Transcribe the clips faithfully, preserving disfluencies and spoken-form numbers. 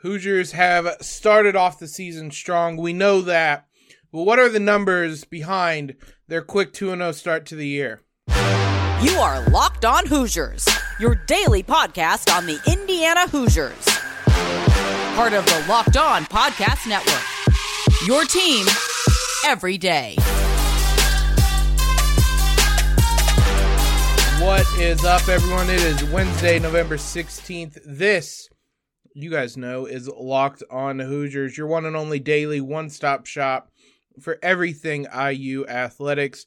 Hoosiers have started off the season strong. We know that. But what are the numbers behind their quick two and oh start to the year? You are Locked On Hoosiers, your daily podcast on the Indiana Hoosiers. Part of the Locked On Podcast Network, your team every day. What is up, everyone? It is Wednesday, November sixteenth. This, you guys know, is Locked On Hoosiers, your one and only daily one-stop shop for everything I U athletics.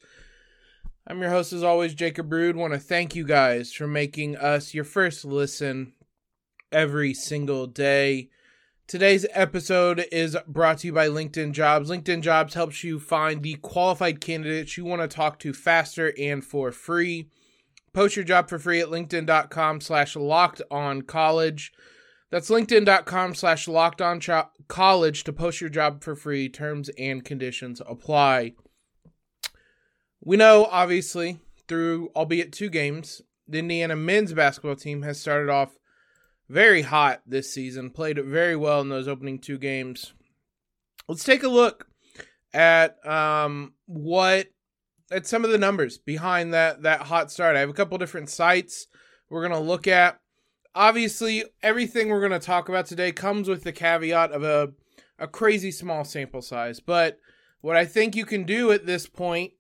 I'm your host, as always, Jacob Brood. Want to thank you guys for making us your first listen every single day. Today's episode is brought to you by LinkedIn Jobs. LinkedIn Jobs helps you find the qualified candidates you want to talk to faster and for free. Post your job for free at linkedin.com slash locked on college. That's linkedin.com slash locked on college to post your job for free. Terms and conditions apply. We know, obviously, through albeit two games, the Indiana men's basketball team has started off very hot this season, played very well in those opening two games. Let's take a look at um, what... at some of the numbers behind that that hot start. I have a couple different sites we're going to look at. Obviously, everything we're going to talk about today comes with the caveat of a, a crazy small sample size. But what I think you can do at this point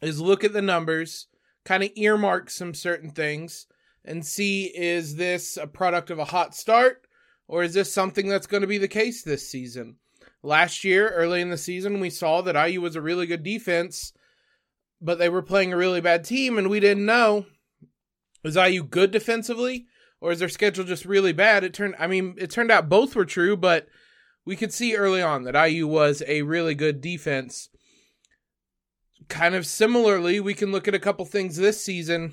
is look at the numbers, kind of earmark some certain things, and see, is this a product of a hot start, or is this something that's going to be the case this season? Last year, early in the season, we saw that I U was a really good defense, but they were playing a really bad team, and we didn't know, is I U good defensively, or is their schedule just really bad? It turned, I mean, it turned out both were true, but we could see early on that I U was a really good defense. Kind of similarly, we can look at a couple things this season,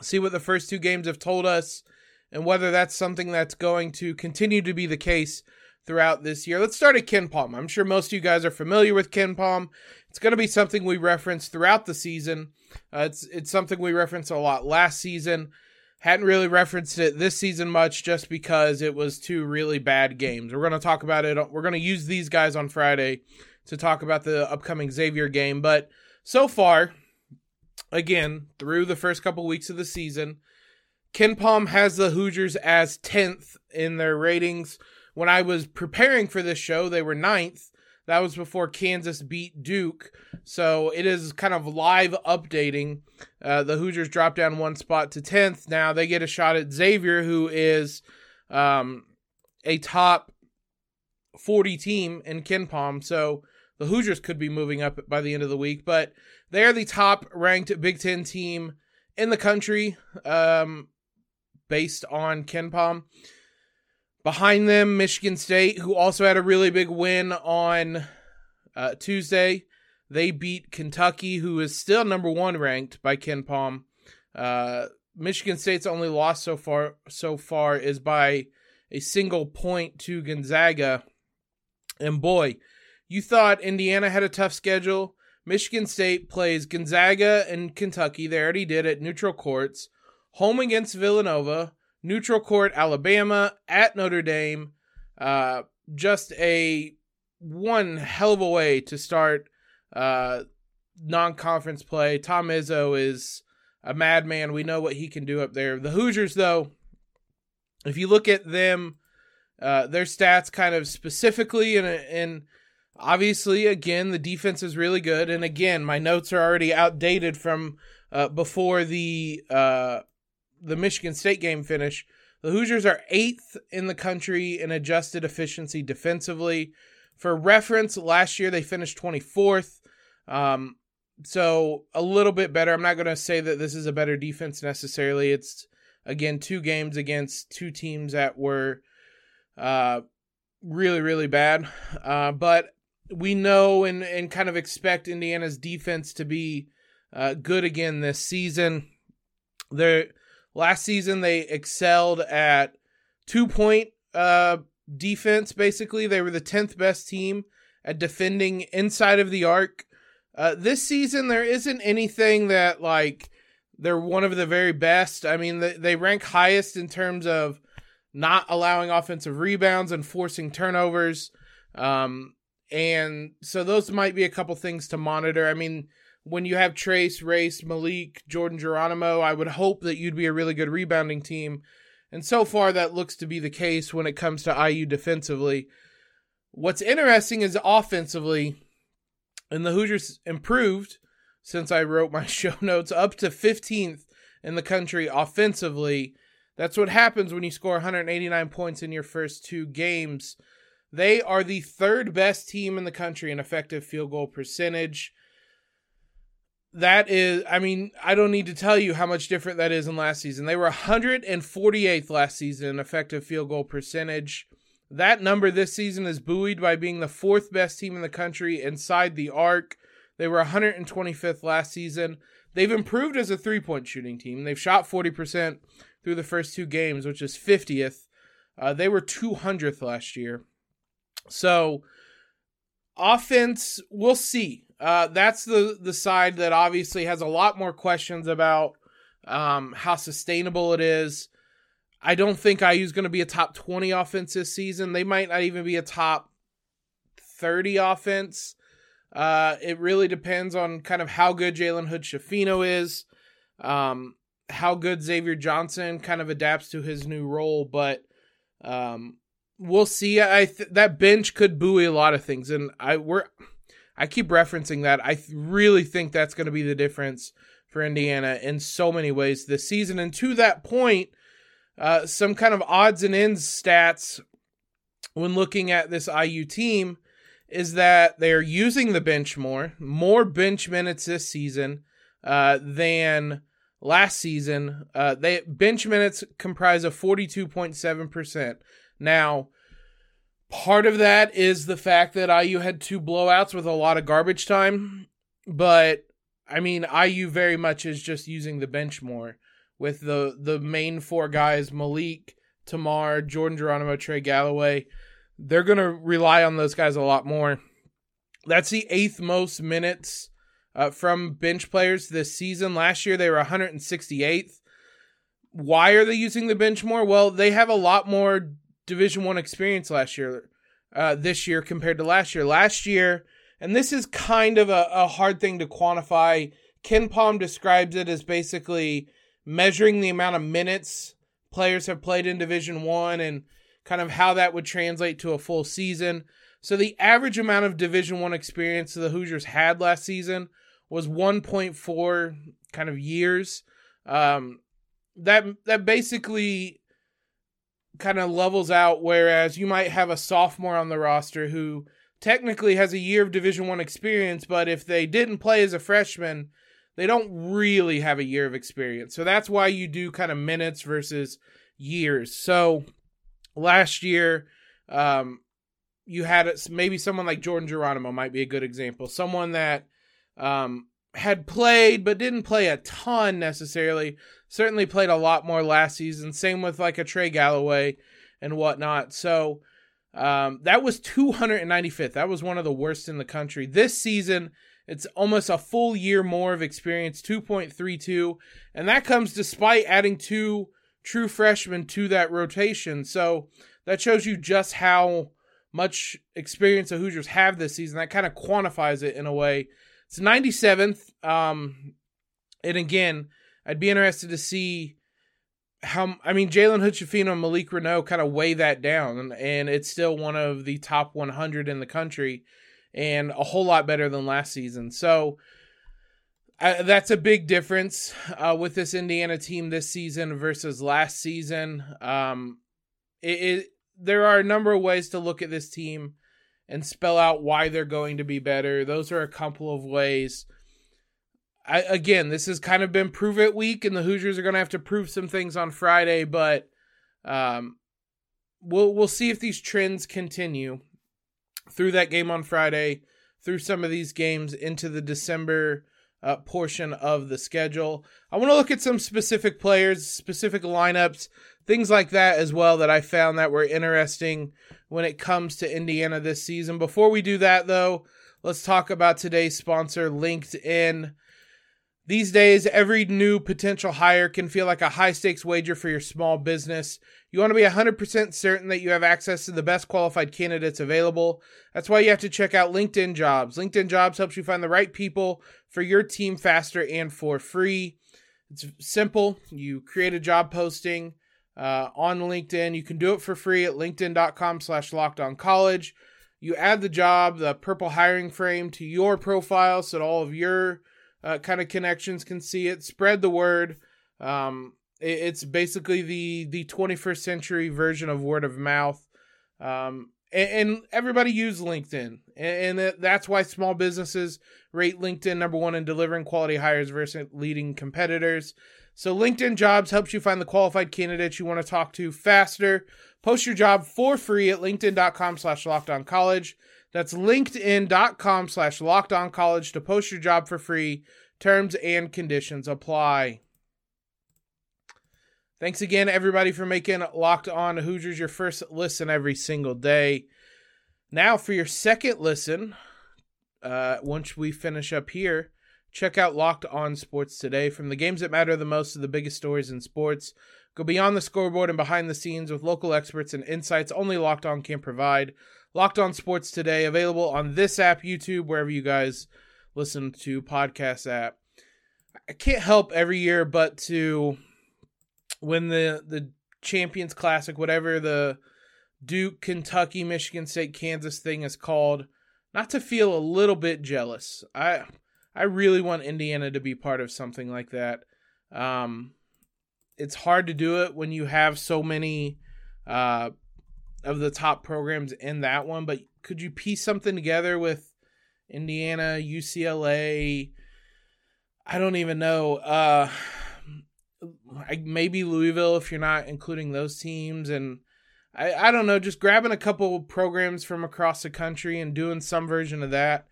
see what the first two games have told us, and whether that's something that's going to continue to be the case throughout this year. Let's start at KenPom. I'm sure most of you guys are familiar with KenPom. It's going to be something we reference throughout the season. Uh, it's it's something we referenced a lot last season. Hadn't really referenced it this season much just because it was two really bad games. We're going to talk about it. We're going to use these guys on Friday to talk about the upcoming Xavier game. But so far, again, through the first couple weeks of the season, KenPom has the Hoosiers as tenth in their ratings. When I was preparing for this show, they were ninth. That was before Kansas beat Duke. So it is kind of live updating. Uh, the Hoosiers dropped down one spot to tenth. Now they get a shot at Xavier, who is um, a top forty team in KenPom. So the Hoosiers could be moving up by the end of the week. But they are the top-ranked Big Ten team in the country um, based on KenPom. Behind them, Michigan State, who also had a really big win on uh, Tuesday. They beat Kentucky, who is still number one ranked by KenPom. Uh, Michigan State's only loss so far so far is by a single point to Gonzaga. And boy, you thought Indiana had a tough schedule. Michigan State plays Gonzaga and Kentucky. They already did at neutral courts. Home against Villanova. Neutral court, Alabama, at Notre Dame. Uh, just a one hell of a way to start uh, non-conference play. Tom Izzo is a madman. We know what he can do up there. The Hoosiers, though, if you look at them, uh, their stats kind of specifically, and, and obviously, again, the defense is really good. And again, my notes are already outdated from uh, before the... Uh, the Michigan State game finish. The Hoosiers are eighth in the country in adjusted efficiency defensively. For reference, last year they finished twenty-fourth. Um, so a little bit better. I'm not going to say that this is a better defense necessarily. It's, again, two games against two teams that were uh, really, really bad. Uh, but we know and, and kind of expect Indiana's defense to be uh, good again this season. They're... Last season, they excelled at two-point uh, defense, basically. They were the tenth best team at defending inside of the arc. Uh, this season, there isn't anything that, like, they're one of the very best. I mean, they, they rank highest in terms of not allowing offensive rebounds and forcing turnovers. Um, and so those might be a couple things to monitor. I mean, when you have Trace, Race, Malik, Jordan Geronimo, I would hope that you'd be a really good rebounding team. And so far, that looks to be the case when it comes to I U defensively. What's interesting is offensively, and the Hoosiers improved since I wrote my show notes, up to fifteenth in the country offensively. That's what happens when you score one hundred eighty-nine points in your first two games. They are the third best team in the country in effective field goal percentage. That is, I mean, I don't need to tell you how much different that is than last season. They were one hundred forty-eighth last season in effective field goal percentage. That number this season is buoyed by being the fourth best team in the country inside the arc. They were one hundred twenty-fifth last season. They've improved as a three-point shooting team. They've shot forty percent through the first two games, which is fiftieth. Uh, they were two hundredth last year. So, offense, we'll see. Uh, that's the, the side that obviously has a lot more questions about um, how sustainable it is. I don't think I U is going to be a top twenty offense this season. They might not even be a top thirty offense. Uh, it really depends on kind of how good Jalen Hood-Schifino is, um, how good Xavier Johnson kind of adapts to his new role. But um, we'll see. I th- that bench could buoy a lot of things, and I we're I keep referencing that. I th- really think that's going to be the difference for Indiana in so many ways this season. And to that point, Uh, some kind of odds and ends stats when looking at this I U team is that they're using the bench more, more bench minutes this season uh, than last season. Uh, they bench minutes comprise of forty-two point seven percent. Now, part of that is the fact that I U had two blowouts with a lot of garbage time, but I mean, I U very much is just using the bench more, with the, the main four guys, Malik, Tamar, Jordan Geronimo, Trey Galloway. They're going to rely on those guys a lot more. That's the eighth most minutes uh, from bench players this season. Last year, they were one hundred sixty-eighth. Why are they using the bench more? Well, they have a lot more Division I experience last year, uh, this year compared to last year. Last year, and this is kind of a, a hard thing to quantify. KenPom describes it as basically measuring the amount of minutes players have played in Division One and kind of how that would translate to a full season. So the average amount of Division One experience the Hoosiers had last season was one point four kind of years. Um, that that basically kind of levels out, whereas you might have a sophomore on the roster who technically has a year of Division One experience, but if they didn't play as a freshman, they don't really have a year of experience. So that's why you do kind of minutes versus years. So last year, um, you had maybe someone like Jordan Geronimo might be a good example. Someone that um, had played but didn't play a ton necessarily. Certainly played a lot more last season. Same with like a Trey Galloway and whatnot. So um, that was two hundred ninety-fifth. That was one of the worst in the country. This season, it's almost a full year more of experience, two point three two, and that comes despite adding two true freshmen to that rotation. So that shows you just how much experience the Hoosiers have this season. That kind of quantifies it in a way. It's ninety-seventh, um, and again, I'd be interested to see how, I mean, Jalen Hood-Schifino and Malik Reneau kind of weigh that down, and it's still one of the top one hundred in the country, and a whole lot better than last season. So uh, that's a big difference uh, with this Indiana team this season versus last season. Um, it, it, there are a number of ways to look at this team and spell out why they're going to be better. Those are a couple of ways. I, again, this has kind of been prove it week, and the Hoosiers are going to have to prove some things on Friday, but um, we'll, we'll see if these trends continue through that game on Friday, through some of these games into the December uh, portion of the schedule. I want to look at some specific players, specific lineups, things like that as well that I found that were interesting when it comes to Indiana this season. Before we do that, though, let's talk about today's sponsor, LinkedIn. These days, every new potential hire can feel like a high-stakes wager for your small business. You want to be one hundred percent certain that you have access to the best qualified candidates available. That's why you have to check out LinkedIn Jobs. LinkedIn Jobs helps you find the right people for your team faster and for free. It's simple. You create a job posting uh, on LinkedIn. You can do it for free at linkedin dot com slash locked on college. You add the job, the purple hiring frame, to your profile so that all of your Uh, kind of connections can see it. Spread the word. Um, it, it's basically the the twenty-first century version of word of mouth. Um, and, and everybody use LinkedIn. And, and that's why small businesses rate LinkedIn number one in delivering quality hires versus leading competitors. So LinkedIn Jobs helps you find the qualified candidates you want to talk to faster. Post your job for free at linkedin dot com slash locked on college. That's linkedin dot com slash locked on college to post your job for free. Terms and conditions apply. Thanks again, everybody, for making Locked On Hoosiers your first listen every single day. Now for your second listen, uh, once we finish up here, check out Locked On Sports Today. From the games that matter the most to the biggest stories in sports, go beyond the scoreboard and behind the scenes with local experts and insights only Locked On can provide. Locked On Sports Today, available on this app, YouTube, wherever you guys listen to podcasts at. I can't help every year but to, when the, the Champions Classic, whatever the Duke, Kentucky, Michigan State, Kansas thing is called, not to feel a little bit jealous. I I really want Indiana to be part of something like that. Um, it's hard to do it when you have so many uh of the top programs in that one, but could you piece something together with Indiana, U C L A? I don't even know. Uh, maybe Louisville, if you're not including those teams. And I, I don't know, just grabbing a couple programs from across the country and doing some version of that.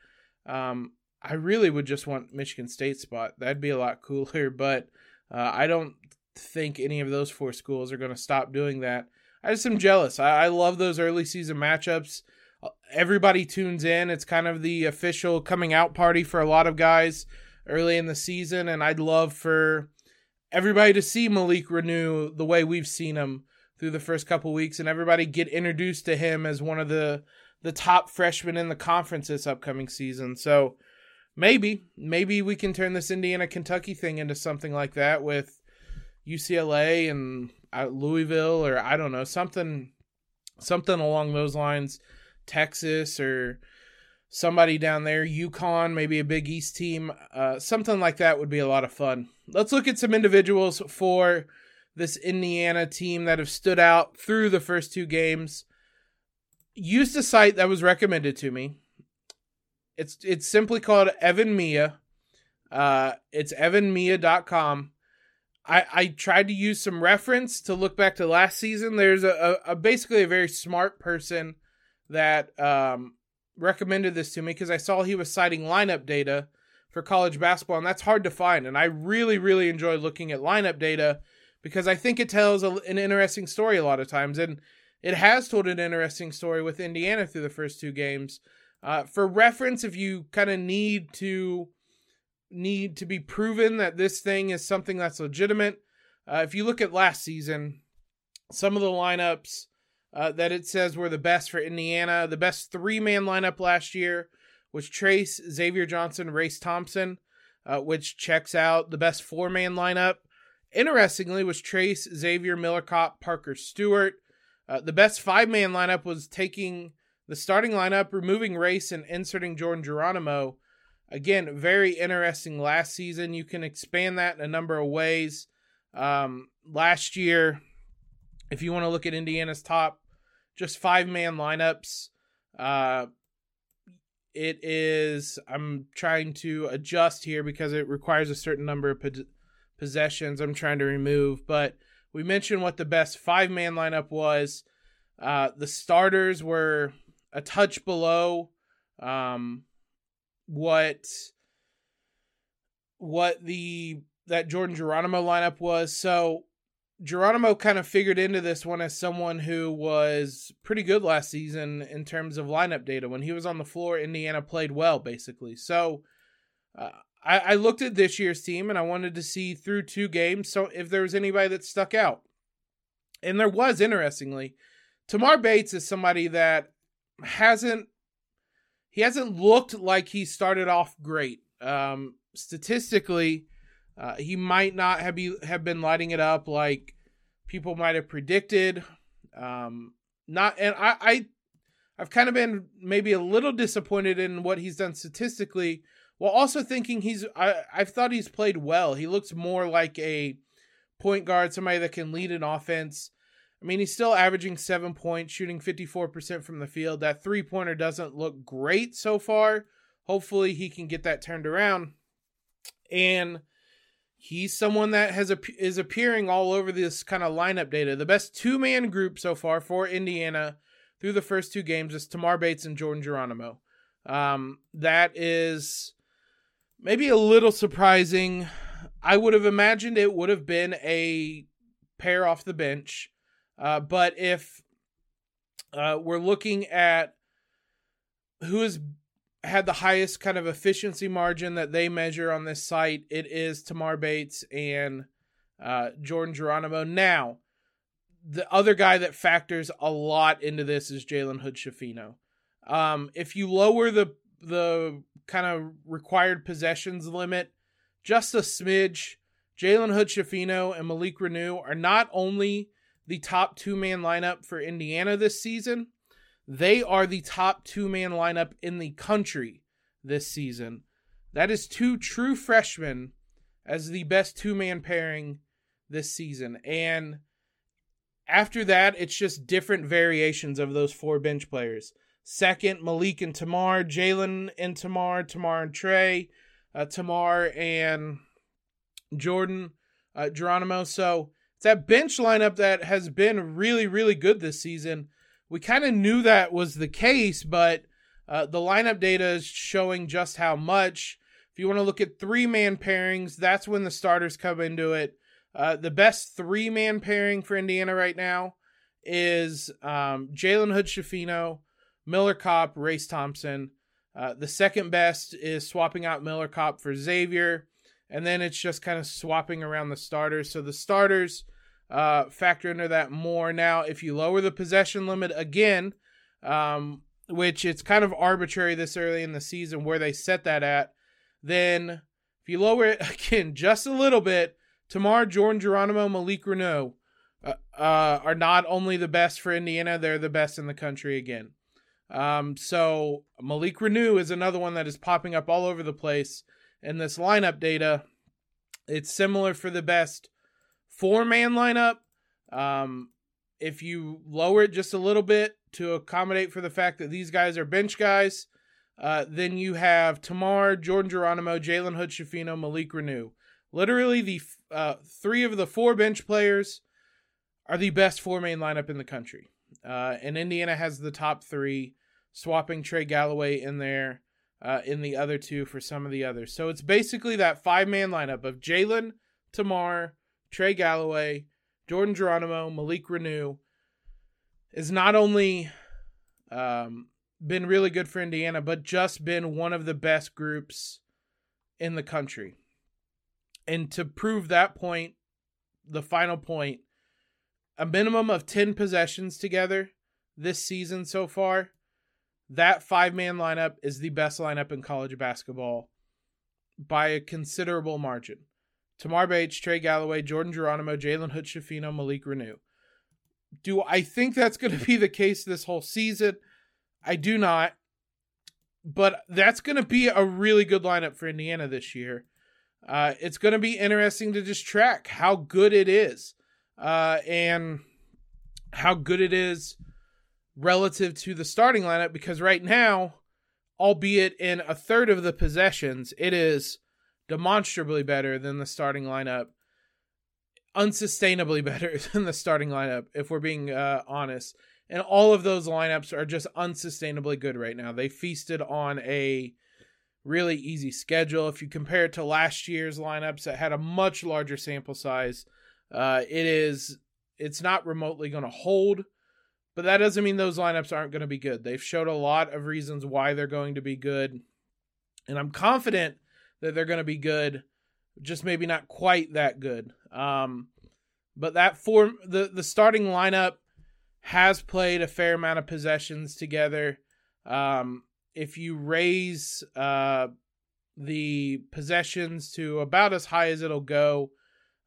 Um, I really would just want Michigan State's spot. That'd be a lot cooler, but uh, I don't think any of those four schools are going to stop doing that. I just am jealous. I, I love those early season matchups. Everybody tunes in. It's kind of the official coming out party for a lot of guys early in the season, and I'd love for everybody to see Malik Reneau the way we've seen him through the first couple weeks, and everybody get introduced to him as one of the, the top freshmen in the conference this upcoming season. So maybe, maybe we can turn this Indiana-Kentucky thing into something like that with U C L A and Louisville, or I don't know, something something along those lines, Texas or somebody down there, UConn, maybe a Big East team, uh, something like that would be a lot of fun. Let's look at some individuals for this Indiana team that have stood out through the first two games. Used a site that was recommended to me. It's it's simply called EvanMiya. Uh, it's evan miya dot com. I, I tried to use some reference to look back to last season. There's a, a, a basically a very smart person that um, recommended this to me because I saw he was citing lineup data for college basketball, and that's hard to find. And I really, really enjoy looking at lineup data because I think it tells a, an interesting story a lot of times. And it has told an interesting story with Indiana through the first two games. Uh, for reference, if you kind of need to... need to be proven that this thing is something that's legitimate. Uh, if you look at last season, some of the lineups uh, that it says were the best for Indiana, the best three-man lineup last year was Trace, Xavier Johnson, Race Thompson, uh, which checks out. The best four-man lineup, interestingly, was Trace, Xavier, Miller Kopp, Parker Stewart. Uh, the best five-man lineup was taking the starting lineup, removing Race, and inserting Jordan Geronimo. Again, very interesting last season. You can expand that in a number of ways. Um, last year, if you want to look at Indiana's top just five-man lineups, uh, it is, I'm trying to adjust here because it requires a certain number of po- possessions I'm trying to remove. But we mentioned what the best five-man lineup was. Uh, the starters were a touch below Um, what what the that Jordan Geronimo lineup was. So Geronimo kind of figured into this one as someone who was pretty good last season in terms of lineup data. When he was on the floor, Indiana played well, basically. So uh, I, I looked at this year's team and I wanted to see through two games so if there was anybody that stuck out. And there was, interestingly. Tamar Bates is somebody that hasn't, he hasn't looked like he started off great. Um, statistically, uh, he might not have, be, have been lighting it up like people might have predicted. Um, not, and I, I, I've kind of been maybe a little disappointed in what he's done statistically, while also thinking he's, I, I've thought he's played well. He looks more like a point guard, somebody that can lead an offense. I mean, he's still averaging seven points, shooting fifty-four percent from the field. That three-pointer doesn't look great so far. Hopefully he can get that turned around. And he's someone that has a, is appearing all over this kind of lineup data. The best two-man group so far for Indiana through the first two games is Tamar Bates and Jordan Geronimo. Um, that is maybe a little surprising. I would have imagined it would have been a pair off the bench. Uh, but if uh, we're looking at who has had the highest kind of efficiency margin that they measure on this site, it is Tamar Bates and uh, Jordan Geronimo. Now, the other guy that factors a lot into this is Jalen Hood-Schifino. Um, if you lower the the kind of required possessions limit just a smidge, Jalen Hood-Schifino and Malik Reneau are not only the top two-man lineup for Indiana this season, they are the top two-man lineup in the country this season. That is two true freshmen as the best two-man pairing this season. And after that, it's just different variations of those four bench players. Second, Malik and Tamar, Jalen and Tamar, Tamar and Trey, uh, Tamar and Jordan, uh, Geronimo. So it's that bench lineup that has been really, really good this season. We kind of knew that was the case, but uh, the lineup data is showing just how much. If you want to look at three-man pairings, that's when the starters come into it. Uh, the best three-man pairing for Indiana right now is um, Jalen Hood-Schifino, Miller Kopp, Race Thompson. Uh, the second best is swapping out Miller Kopp for Xavier, and then it's just kind of swapping around the starters. So the starters uh, factor into that more. Now, if you lower the possession limit again, um, which it's kind of arbitrary this early in the season where they set that at, then if you lower it again just a little bit, Tamar, Jordan Geronimo, Malik Reneau uh, uh, are not only the best for Indiana, they're the best in the country again. Um, so Malik Reneau is another one that is popping up all over the place in this lineup data. It's similar for the best four-man lineup. Um, if you lower it just a little bit to accommodate for the fact that these guys are bench guys, uh, then you have Tamar, Jordan Geronimo, Jalen Hood-Schifino, Malik Reneau. Literally the uh, three of the four bench players are the best four-man lineup in the country. Uh, and Indiana has the top three, swapping Trey Galloway in there uh, in the other two for some of the others. So it's basically that five-man lineup of Jalen, Tamar, Trey Galloway, Jordan Geronimo, Malik Reneau is not only um, been really good for Indiana, but just been one of the best groups in the country. And to prove that point, the final point, a minimum of ten possessions together this season so far. That five-man lineup is the best lineup in college basketball by a considerable margin. Tamar Bates, Trey Galloway, Jordan Geronimo, Jalen Hood-Schifino, Malik Reneau. Do I think that's going to be the case this whole season? I do not. But that's going to be a really good lineup for Indiana this year. Uh, it's going to be interesting to just track how good it is. Uh, and how good it is relative to the starting lineup, because right now, albeit in a third of the possessions, it is demonstrably better than the starting lineup, unsustainably better than the starting lineup, if we're being uh, honest. And all of those lineups are just unsustainably good right now. They feasted on a really easy schedule. If you compare it to last year's lineups that had a much larger sample size, Uh, it is, it's not remotely going to hold, but that doesn't mean those lineups aren't going to be good. They've showed a lot of reasons why they're going to be good. And I'm confident that they're going to be good, just maybe not quite that good. Um, but that form, the, the starting lineup has played a fair amount of possessions together. Um, if you raise uh, the possessions to about as high as it'll go,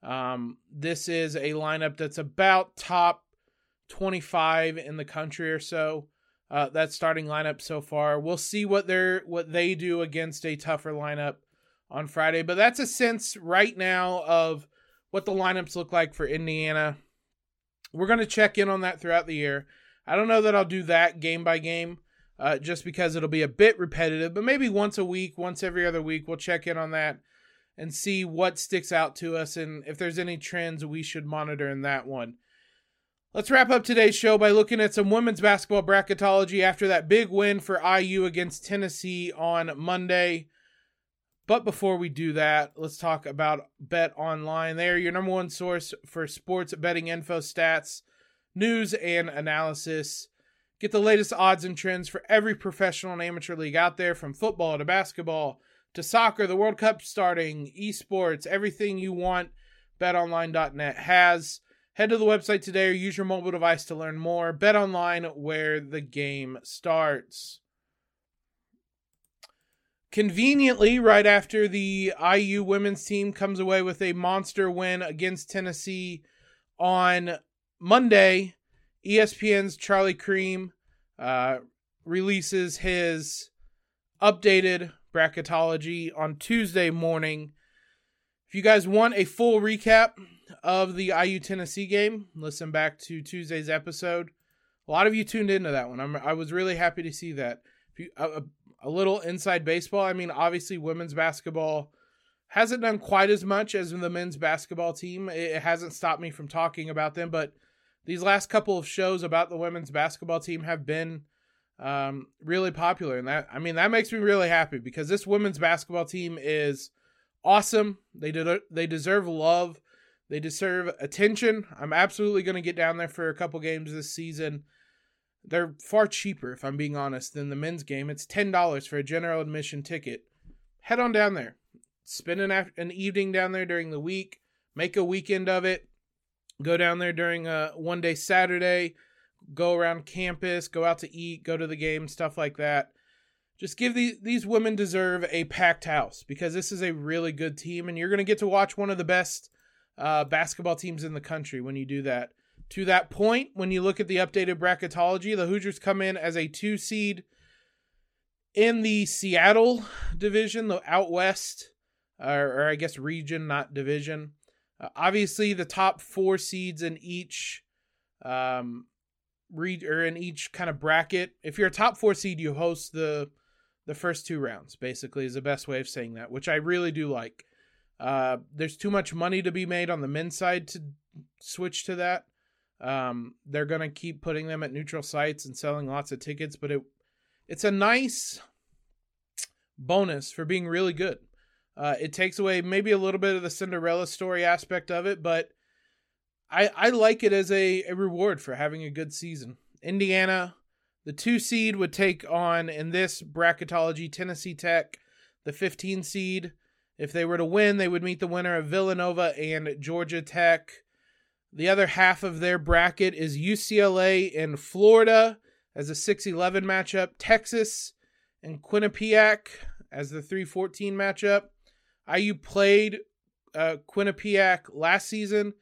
um, this is a lineup that's about top twenty-five in the country or so. Uh, that starting lineup so far. We'll see what they're what they do against a tougher lineup on Friday. But that's a sense right now of what the lineups look like for Indiana. We're going to check in on that throughout the year. I don't know that I'll do that game by game, uh, just because it'll be a bit repetitive. But maybe once a week, once every other week, we'll check in on that and see what sticks out to us and if there's any trends we should monitor in that one. Let's wrap up today's show by looking at some women's basketball bracketology after that big win for I U against Tennessee on Monday. But before we do that, let's talk about Bet Online. They are your number one source for sports betting info, stats, news, and analysis. Get the latest odds and trends for every professional and amateur league out there, from football to basketball to soccer, the World Cup starting, esports, everything you want, bet online dot net has. Head to the website today or use your mobile device to learn more. Bet Online, where the game starts. Conveniently, right after the I U women's team comes away with a monster win against Tennessee on Monday, E S P N's Charlie Cream uh, releases his updated bracketology on Tuesday morning. If you guys want a full recap of the I U Tennessee game, listen back to Tuesday's episode. A lot of you tuned into that one. I'm, I was really happy to see that. If you, a, a little inside baseball. I mean, obviously women's basketball hasn't done quite as much as the men's basketball team. It, it hasn't stopped me from talking about them, but these last couple of shows about the women's basketball team have been um, really popular. And that, I mean, that makes me really happy because this women's basketball team is awesome. They did, they deserve love. They deserve attention. I'm absolutely going to get down there for a couple games this season. They're far cheaper, if I'm being honest, than the men's game. It's ten dollars for a general admission ticket. Head on down there. Spend an, af- an evening down there during the week. Make a weekend of it. Go down there during a one-day Saturday. Go around campus. Go out to eat. Go to the game. Stuff like that. Just give these, these women deserve a packed house because this is a really good team, and you're going to get to watch one of the best Uh, basketball teams in the country when you do that. To that point, when you look at the updated bracketology, the Hoosiers come in as a two seed in the Seattle division, the out west, or, or I guess region, not division. Uh, obviously, the top four seeds in each um, re- or in each kind of bracket. If you're a top four seed, you host the the first two rounds. Basically, is the best way of saying that, which I really do like. Uh, there's too much money to be made on the men's side to switch to that. Um, they're going to keep putting them at neutral sites and selling lots of tickets, but it it's a nice bonus for being really good. Uh, it takes away maybe a little bit of the Cinderella story aspect of it, but I, I like it as a, a reward for having a good season. Indiana, the two seed, would take on, in this bracketology, Tennessee Tech, the fifteen seed. If they were to win, they would meet the winner of Villanova and Georgia Tech. The other half of their bracket is U C L A and Florida as a six eleven matchup, Texas and Quinnipiac as the three fourteen matchup. I U played uh, Quinnipiac last season,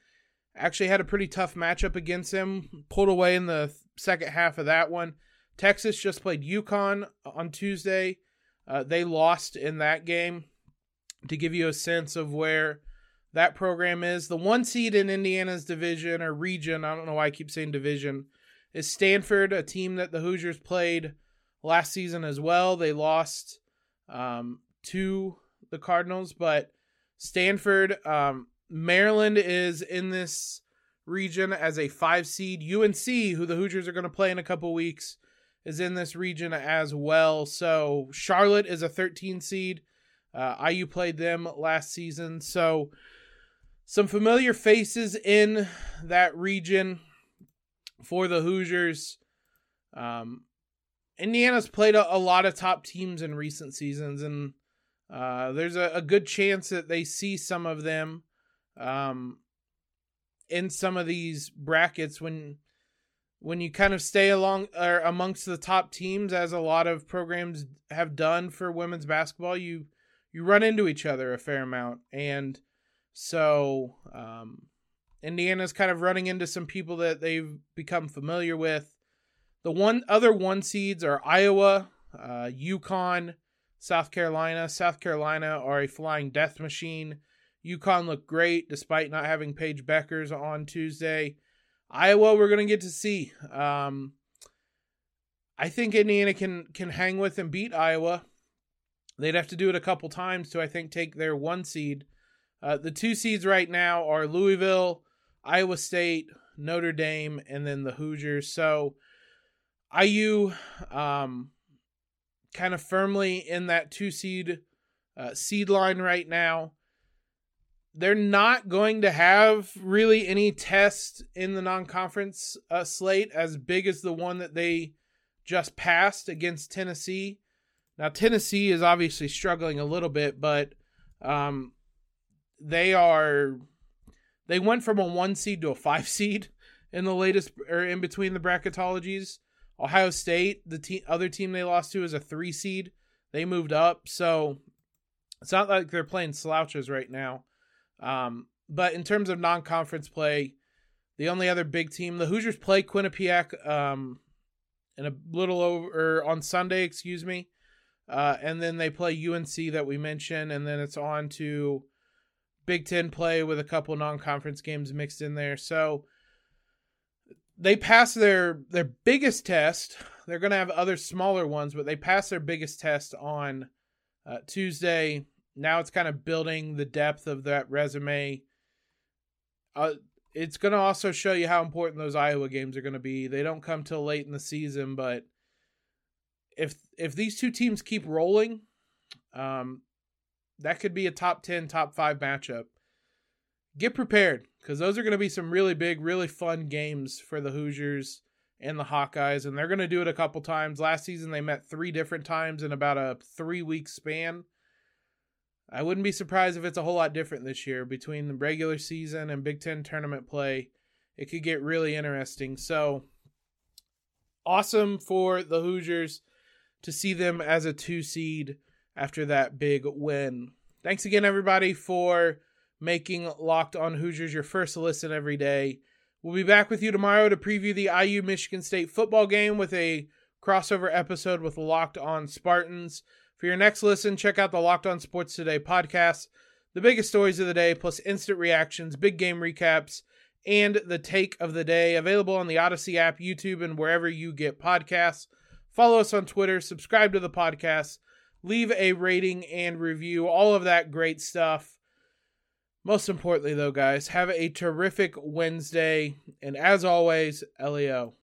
actually had a pretty tough matchup against them, pulled away in the second half of that one. Texas just played UConn on Tuesday. Uh, they lost in that game. To give you a sense of where that program is. The one seed in Indiana's division or region, I don't know why I keep saying division, is Stanford, a team that the Hoosiers played last season as well. They lost um, to the Cardinals, but Stanford, um, Maryland is in this region as a five seed. U N C, who the Hoosiers are going to play in a couple weeks, is in this region as well. So Charlotte is a thirteen seed. Uh, I U played them last season, so some familiar faces in that region for the Hoosiers. Um, Indiana's played a, a lot of top teams in recent seasons, and Uh, there's a, a good chance that they see some of them um, in some of these brackets when when you kind of stay along or amongst the top teams, as a lot of programs have done for women's basketball. You you run into each other a fair amount, and so um, Indiana's kind of running into some people that they've become familiar with. The one other one seeds are Iowa, uh, UConn, South Carolina. South Carolina are a flying death machine. UConn looked great despite not having Paige Beckers on Tuesday. Iowa, we're going to get to see. Um, I think Indiana can can hang with and beat Iowa. They'd have to do it a couple times to, I think, take their one seed. Uh, the two seeds right now are Louisville, Iowa State, Notre Dame, and then the Hoosiers. So I U... Um, kind of firmly in that two seed uh, seed line right now. They're not going to have really any test in the non-conference uh, slate as big as the one that they just passed against Tennessee. Now, Tennessee is obviously struggling a little bit, but um, they are, they went from a one seed to a five seed in the latest, or in between the bracketologies. Ohio State, the te- other team they lost to, is a three seed. They moved up, so it's not like they're playing slouches right now. Um, but in terms of non-conference play, the only other big team, the Hoosiers play Quinnipiac um, in a little over on Sunday, excuse me, uh, and then they play U N C that we mentioned, and then it's on to Big Ten play with a couple non-conference games mixed in there. So they pass their, their biggest test. They're going to have other smaller ones, but they pass their biggest test on uh, Tuesday. Now it's kind of building the depth of that resume. Uh, it's going to also show you how important those Iowa games are going to be. They don't come till late in the season, but if if these two teams keep rolling, um, that could be a top ten, top five matchup. Get prepared, because those are going to be some really big, really fun games for the Hoosiers and the Hawkeyes, and they're going to do it a couple times. Last season, they met three different times in about a three-week span. I wouldn't be surprised if it's a whole lot different this year. Between the regular season and Big Ten tournament play, it could get really interesting. So, awesome for the Hoosiers to see them as a two seed after that big win. Thanks again, everybody, for making Locked On Hoosiers your first listen every day. We'll be back with you tomorrow to preview the I U Michigan State football game with a crossover episode with Locked On Spartans. For your next listen, check out the Locked On Sports Today podcast, the biggest stories of the day, plus instant reactions, big game recaps, and the take of the day, available on the Odyssey app, YouTube, and wherever you get podcasts. Follow us on Twitter, subscribe to the podcast, leave a rating and review, all of that great stuff. Most importantly, though, guys, have a terrific Wednesday. And as always, L E O.